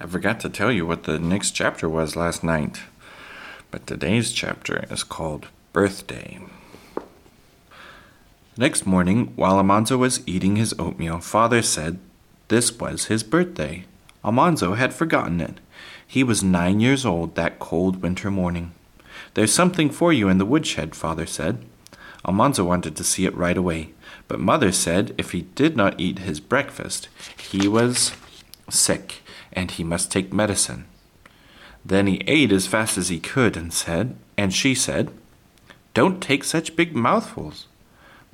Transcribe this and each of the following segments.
I forgot to tell you what the next chapter was last night, but today's chapter is called Birthday. Next morning, while Almanzo was eating his oatmeal, Father said this was his birthday. Almanzo had forgotten it. He was 9 years old that cold winter morning. "There's something for you in the woodshed," Father said. Almanzo wanted to see it right away, but Mother said if he did not eat his breakfast, he was sick and he must take medicine. Then he ate as fast as he could and she said, "Don't take such big mouthfuls.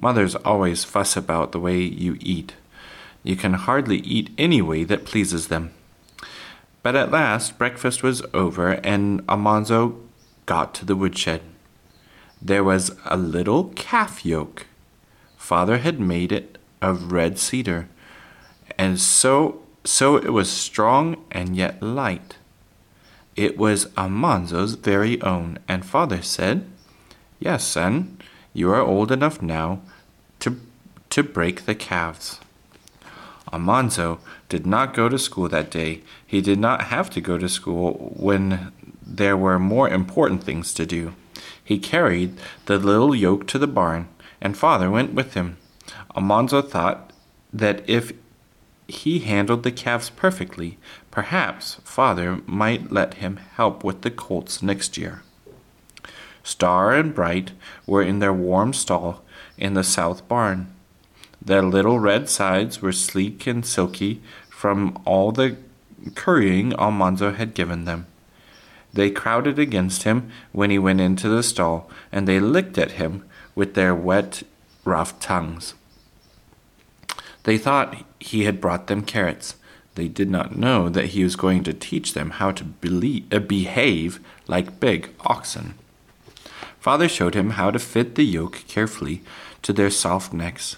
Mothers always fuss about the way you eat. You can hardly eat any way that pleases them." But at last breakfast was over and Almanzo got to the woodshed. There was a little calf yoke. Father had made it of red cedar, and so it was strong and yet light. It was Almanzo's very own, and Father said, "Yes, son, you are old enough now to break the calves." Almanzo did not go to school that day. He did not have to go to school when there were more important things to do. He carried the little yoke to the barn, and Father went with him. Almanzo thought that if he handled the calves perfectly, perhaps Father might let him help with the colts next year. Star and Bright were in their warm stall in the south barn. Their little red sides were sleek and silky from all the currying Almanzo had given them. They crowded against him when he went into the stall, and they licked at him with their wet, rough tongues. They thought he had brought them carrots. They did not know that he was going to teach them how to behave like big oxen. Father showed him how to fit the yoke carefully to their soft necks.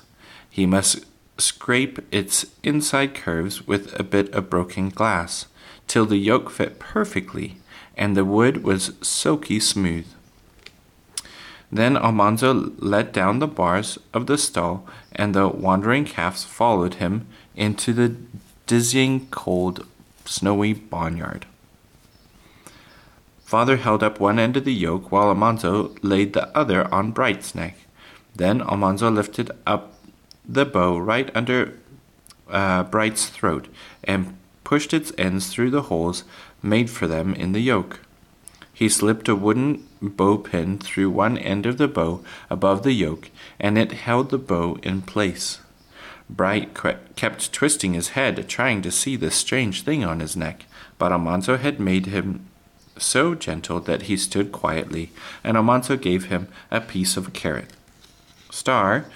He must scrape its inside curves with a bit of broken glass till the yoke fit perfectly and the wood was silky smooth. Then Almanzo let down the bars of the stall, and the wandering calves followed him into the dizzying, cold, snowy barnyard. Father held up one end of the yoke while Almanzo laid the other on Bright's neck. Then Almanzo lifted up the bow right under Bright's throat and pushed its ends through the holes made for them in the yoke. He slipped a wooden bow pin through one end of the bow above the yoke, and it held the bow in place. Bright kept twisting his head, trying to see this strange thing on his neck, but Almanzo had made him so gentle that he stood quietly, and Almanzo gave him a piece of carrot. Star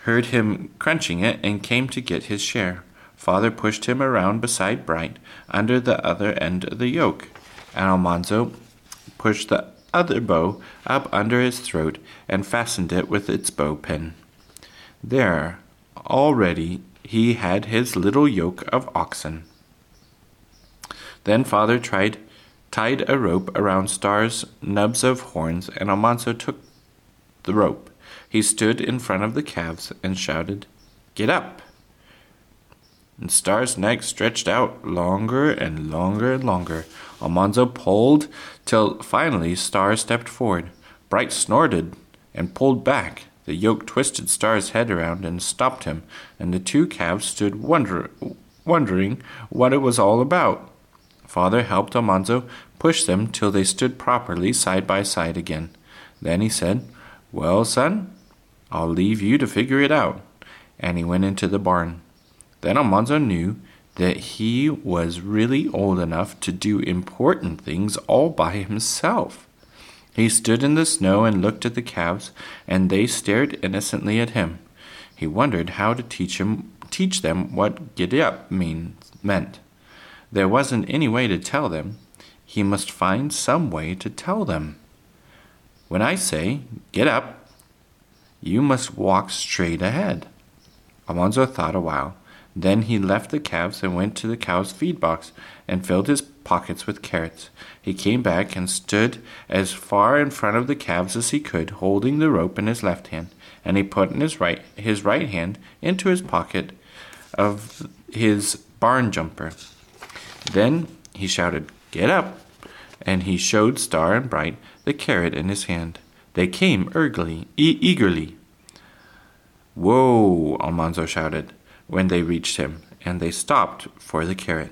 heard him crunching it and came to get his share. Father pushed him around beside Bright under the other end of the yoke, and Almanzo pushed the other bow up under his throat and fastened it with its bow pin. There, already, he had his little yoke of oxen. Then Father tied a rope around Star's nubs of horns, and Almanzo took the rope. He stood in front of the calves and shouted, "Get up!" And Star's neck stretched out longer and longer and longer. Almanzo pulled till finally Star stepped forward. Bright snorted and pulled back. The yoke twisted Star's head around and stopped him, and the two calves stood wondering what it was all about. Father helped Almanzo push them till they stood properly side by side again. Then he said, "Well, son, I'll leave you to figure it out." And he went into the barn. Then Almanzo knew that he was really old enough to do important things all by himself. He stood in the snow and looked at the calves, and they stared innocently at him. He wondered how to teach them what "get up" meant. There wasn't any way to tell them. He must find some way to tell them. "When I say, 'Get up,' you must walk straight ahead." Almanzo thought a while. Then he left the calves and went to the cow's feed box and filled his pockets with carrots. He came back and stood as far in front of the calves as he could, holding the rope in his left hand, and he put in his right hand into his pocket of his barn jumper. Then He shouted, "Get up!" and he showed Star and Bright the carrot in his hand. They came eagerly. "Whoa!" Almanzo shouted when they reached him, and they stopped for the carrot.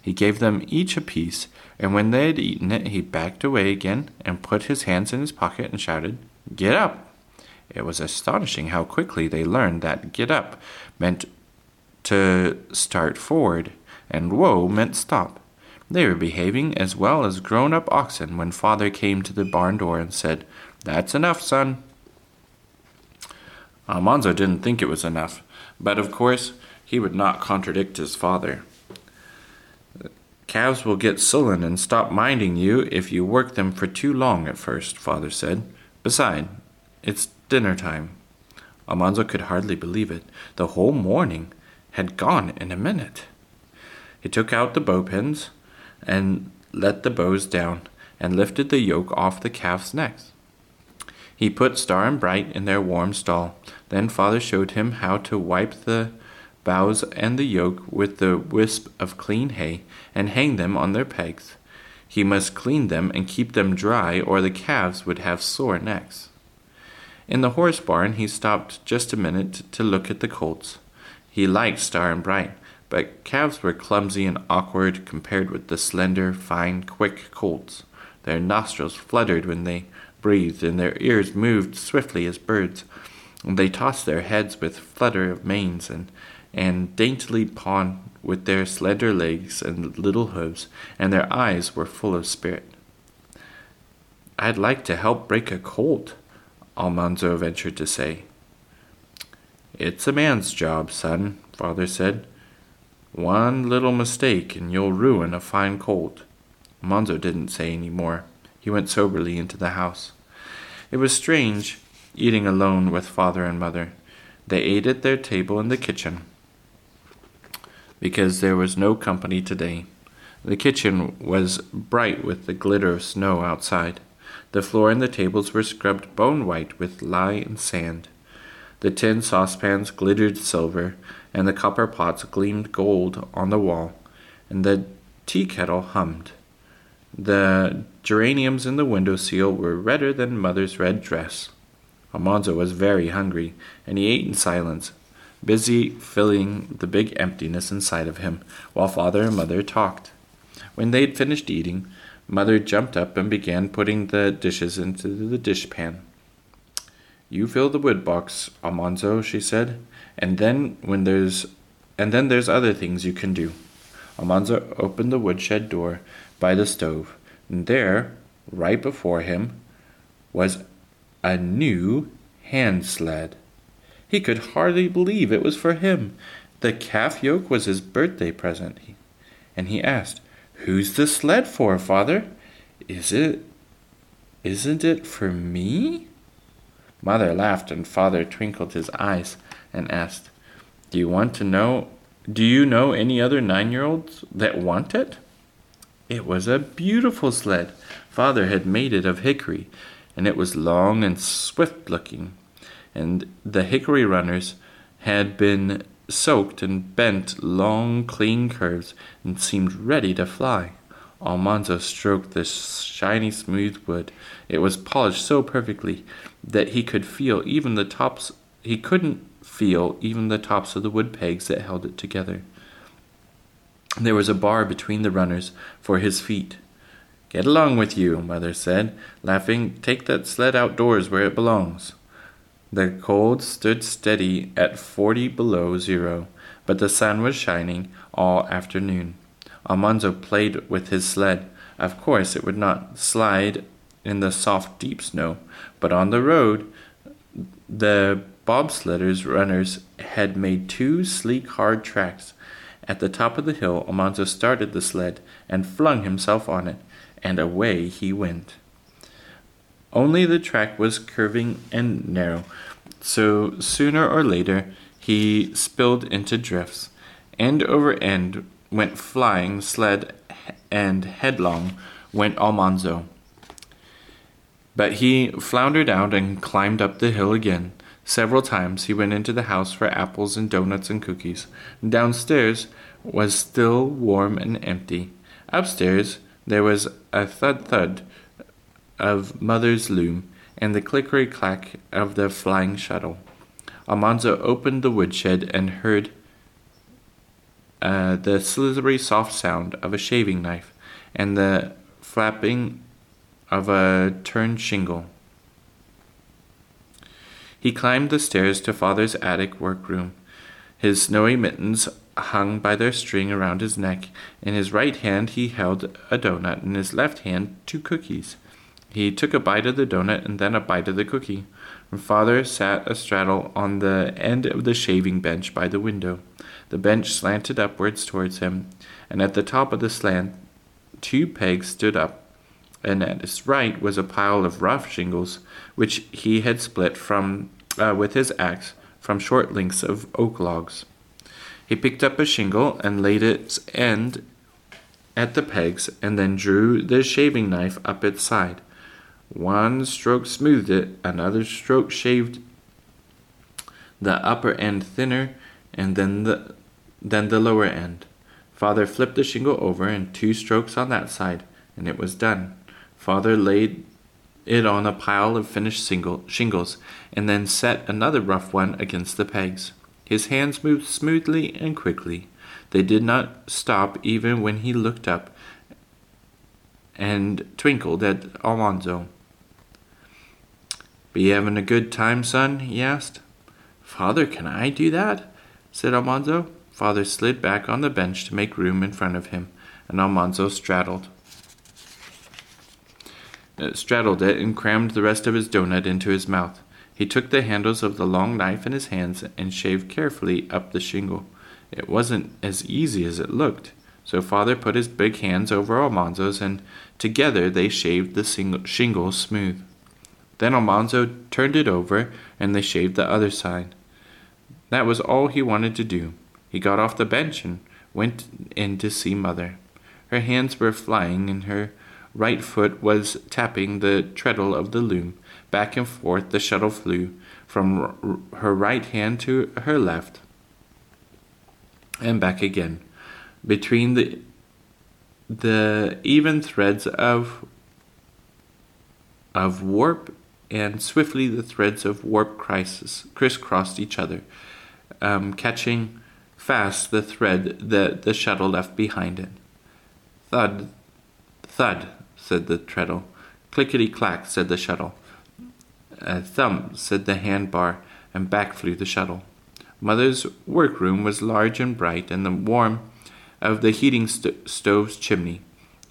He gave them each a piece, and when they had eaten it, he backed away again and put his hands in his pocket and shouted, "Get up!" It was astonishing how quickly they learned that "get up" meant to start forward, and "whoa" meant stop. They were behaving as well as grown-up oxen when Father came to the barn door and said, "That's enough, son." Almanzo didn't think it was enough, but of course he would not contradict his father. "Calves will get sullen and stop minding you if you work them for too long at first," Father said. "Besides, it's dinner time." Almanzo could hardly believe it. The whole morning had gone in a minute. He took out the bow pins and let the bows down and lifted the yoke off the calves' necks. He put Star and Bright in their warm stall. Then Father showed him how to wipe the bows and the yoke with the wisp of clean hay and hang them on their pegs. He must clean them and keep them dry, or the calves would have sore necks. In the horse barn, he stopped just a minute to look at the colts. He liked Star and Bright, but calves were clumsy and awkward compared with the slender, fine, quick colts. Their nostrils fluttered when they breathed, and their ears moved swiftly as birds, and they tossed their heads with flutter of manes and daintily pawned with their slender legs and little hooves, and their eyes were full of spirit. "I'd like to help break a colt," Almanzo ventured to say. "It's a man's job, son," Father said. "One little mistake and you'll ruin a fine colt." Almanzo didn't say any more. He went soberly into the house. It was strange eating alone with Father and Mother. They ate at their table in the kitchen because there was no company today. The kitchen was bright with the glitter of snow outside. The floor and the tables were scrubbed bone white with lye and sand. The tin saucepans glittered silver, and the copper pots gleamed gold on the wall, and the tea kettle hummed. The geraniums in the window sill were redder than Mother's red dress. Almanzo was very hungry, and he ate in silence, busy filling the big emptiness inside of him, while Father and Mother talked. When they had finished eating, Mother jumped up and began putting the dishes into the dishpan. "You fill the wood box, Almanzo," she said, and then there's other things you can do." Almanzo opened the woodshed door by the stove, and there, right before him, was a new hand sled. He could hardly believe it was for him. The calf yoke was his birthday present, and he asked, "Who's the sled for, Father? Isn't it for me?" Mother laughed, and Father twinkled his eyes and asked, Do you know any other 9-year-olds that want it?" It was a beautiful sled. Father had made it of hickory, and it was long and swift-looking, and the hickory runners had been soaked and bent long, clean curves and seemed ready to fly. Almanzo stroked the shiny, smooth wood. It was polished so perfectly that he couldn't feel even the tops of the wood pegs that held it together. There was a bar between the runners for his feet. "Get along with you," Mother said, laughing. "Take that sled outdoors where it belongs." The cold stood steady at 40 below zero, but the sun was shining all afternoon. Almanzo played with his sled. Of course, it would not slide in the soft, deep snow, but on the road, the bobsledders' runners had made 2 sleek, hard tracks. At the top of the hill, Almanzo started the sled and flung himself on it, and away he went. Only the track was curving and narrow, so sooner or later he spilled into drifts. End over end went flying sled, and headlong went Almanzo. But he floundered out and climbed up the hill again. Several times he went into the house for apples and doughnuts and cookies. Downstairs was still warm and empty. Upstairs, there was a thud-thud of Mother's loom and the clickery-clack of the flying shuttle. Almanzo opened the woodshed and heard the slithery soft sound of a shaving knife and the flapping of a turned shingle. He climbed the stairs to Father's attic workroom. His snowy mittens hung by their string around his neck. In his right hand he held a donut, in his left hand 2 cookies. He took a bite of the donut and then a bite of the cookie. Father sat astraddle on the end of the shaving bench by the window. The bench slanted upwards towards him, and at the top of the slant 2 pegs stood up, and at his right was a pile of rough shingles, which he had split from with his axe from short lengths of oak logs. He picked up a shingle and laid its end at the pegs, and then drew the shaving knife up its side. 1 stroke smoothed it, another stroke shaved the upper end thinner, and then the lower end. Father flipped the shingle over, and 2 strokes on that side, and it was done. Father laid it on a pile of finished shingles, and then set another rough one against the pegs. His hands moved smoothly and quickly. They did not stop even when he looked up and twinkled at Almanzo. "Be having a good time, son?" he asked. "Father, can I do that?" said Almanzo. Father slid back on the bench to make room in front of him, and Almanzo straddled it and crammed the rest of his donut into his mouth. He took the handles of the long knife in his hands and shaved carefully up the shingle. It wasn't as easy as it looked, so Father put his big hands over Almanzo's, and together they shaved the shingle smooth. Then Almanzo turned it over, and they shaved the other side. That was all he wanted to do. He got off the bench and went in to see Mother. Her hands were flying, and her right foot was tapping the treadle of the loom. Back and forth the shuttle flew from her right hand to her left and back again, between the even threads of warp, and swiftly the threads of warp crisscrossed each other, catching fast the thread that the shuttle left behind it. "Thud, thud," said the treadle. "Clickety-clack," said the shuttle. A thump, said the handbar, and back flew the shuttle. Mother's workroom was large and bright, and the warm of the heating stove's chimney.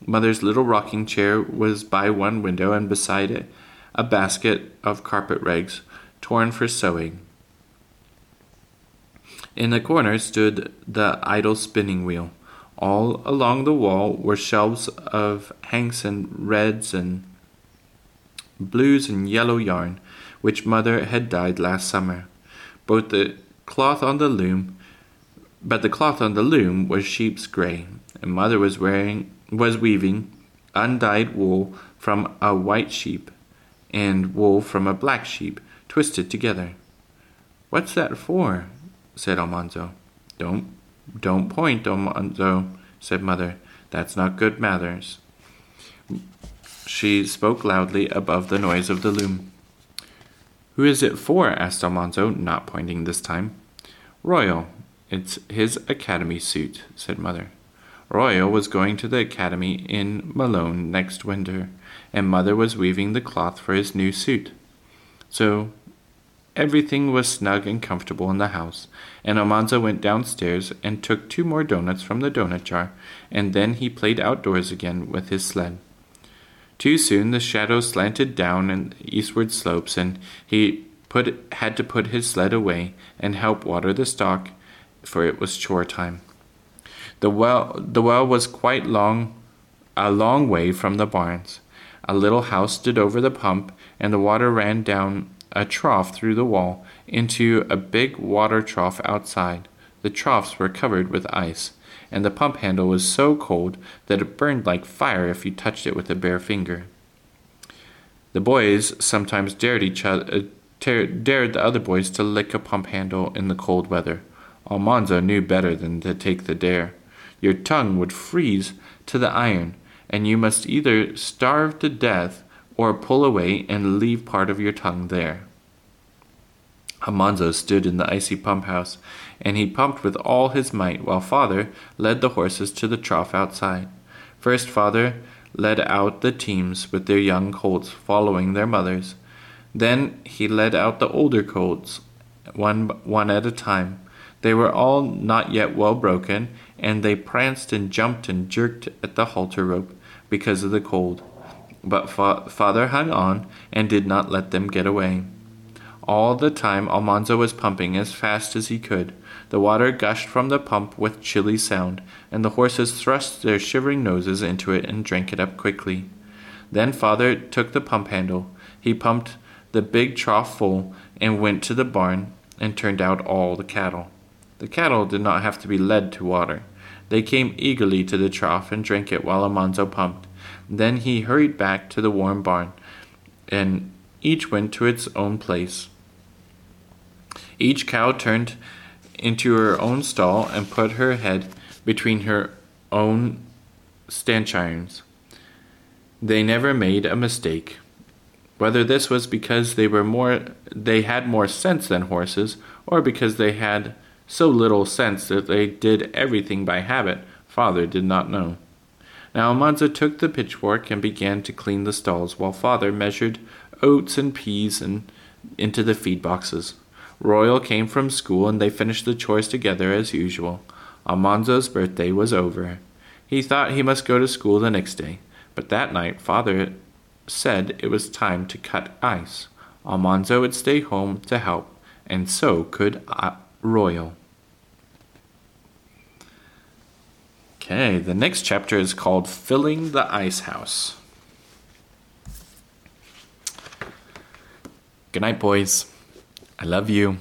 Mother's little rocking chair was by one window, and beside it a basket of carpet rags, torn for sewing. In the corner stood the idle spinning wheel. All along the wall were shelves of hanks and reds and blues and yellow yarn, which Mother had dyed last summer. The cloth on the loom was sheep's grey, and Mother was weaving undyed wool from a white sheep and wool from a black sheep, twisted together. "What's that for?" said Almanzo. Don't point, Almanzo," said Mother. "That's not good manners." She spoke loudly above the noise of the loom. "Who is it for?" asked Almanzo, not pointing this time. "Royal. It's his academy suit," said Mother. Royal was going to the academy in Malone next winter, and Mother was weaving the cloth for his new suit. So everything was snug and comfortable in the house, and Almanzo went downstairs and took 2 more donuts from the donut jar, and then he played outdoors again with his sled. Too soon the shadows slanted down in eastward slopes, and he had to put his sled away and help water the stock, for it was chore time. The well was quite a long way from the barns. A little house stood over the pump, and the water ran down a trough through the wall into a big water trough outside. The troughs were covered with ice, and the pump handle was so cold that it burned like fire if you touched it with a bare finger. The boys sometimes dared the other boys to lick a pump handle in the cold weather. Almanzo knew better than to take the dare. your tongue would freeze to the iron, and you must either starve to death or pull away and leave part of your tongue there. Almanzo stood in the icy pump house, and he pumped with all his might while father led the horses to the trough outside. First father led out the teams with their young colts following their mothers. Then he led out the older colts, one at a time. They were all not yet well broken, and they pranced and jumped and jerked at the halter rope because of the cold. But father hung on and did not let them get away. All the time Almanzo was pumping as fast as he could. The water gushed from the pump with chilly sound, and the horses thrust their shivering noses into it and drank it up quickly. Then father took the pump handle. He pumped the big trough full and went to the barn and turned out all the cattle. The cattle did not have to be led to water. They came eagerly to the trough and drank it while Almanzo pumped. Then he hurried back to the warm barn, and each went to its own place. Each cow turned into her own stall and put her head between her own stanch irons. They never made a mistake. Whether this was because they had more sense than horses, or because they had so little sense that they did everything by habit, father did not know. Now Almanzo took the pitchfork and began to clean the stalls, while father measured oats and peas and into the feed boxes. Royal came from school, and they finished the chores together as usual. Almanzo's birthday was over. He thought he must go to school the next day, but that night father said it was time to cut ice. Almanzo would stay home to help, and so could Royal. Okay, the next chapter is called Filling the Ice House. Good night, boys. I love you.